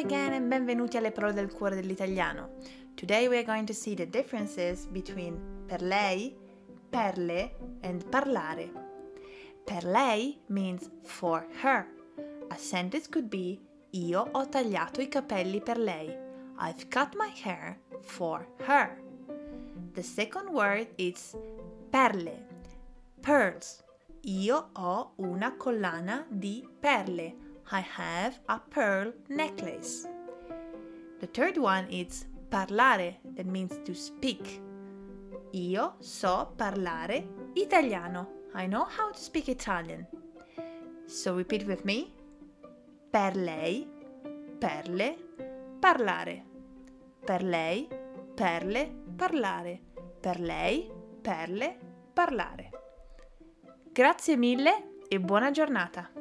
again and benvenuti alle parole del cuore dell'italiano. Today we are going to see the differences between per lei, perle and parlare. Per lei means for her. A sentence could be io ho tagliato i capelli per lei. I've cut my hair for her. The second word is perle, pearls. Io ho una collana di perle. I have a pearl necklace. The third one is parlare. That means to speak. Io so parlare italiano. I know how to speak Italian. So repeat with me. Per lei, perle, parlare. Per lei, perle, parlare. Per lei, perle, parlare. Grazie mille e buona giornata!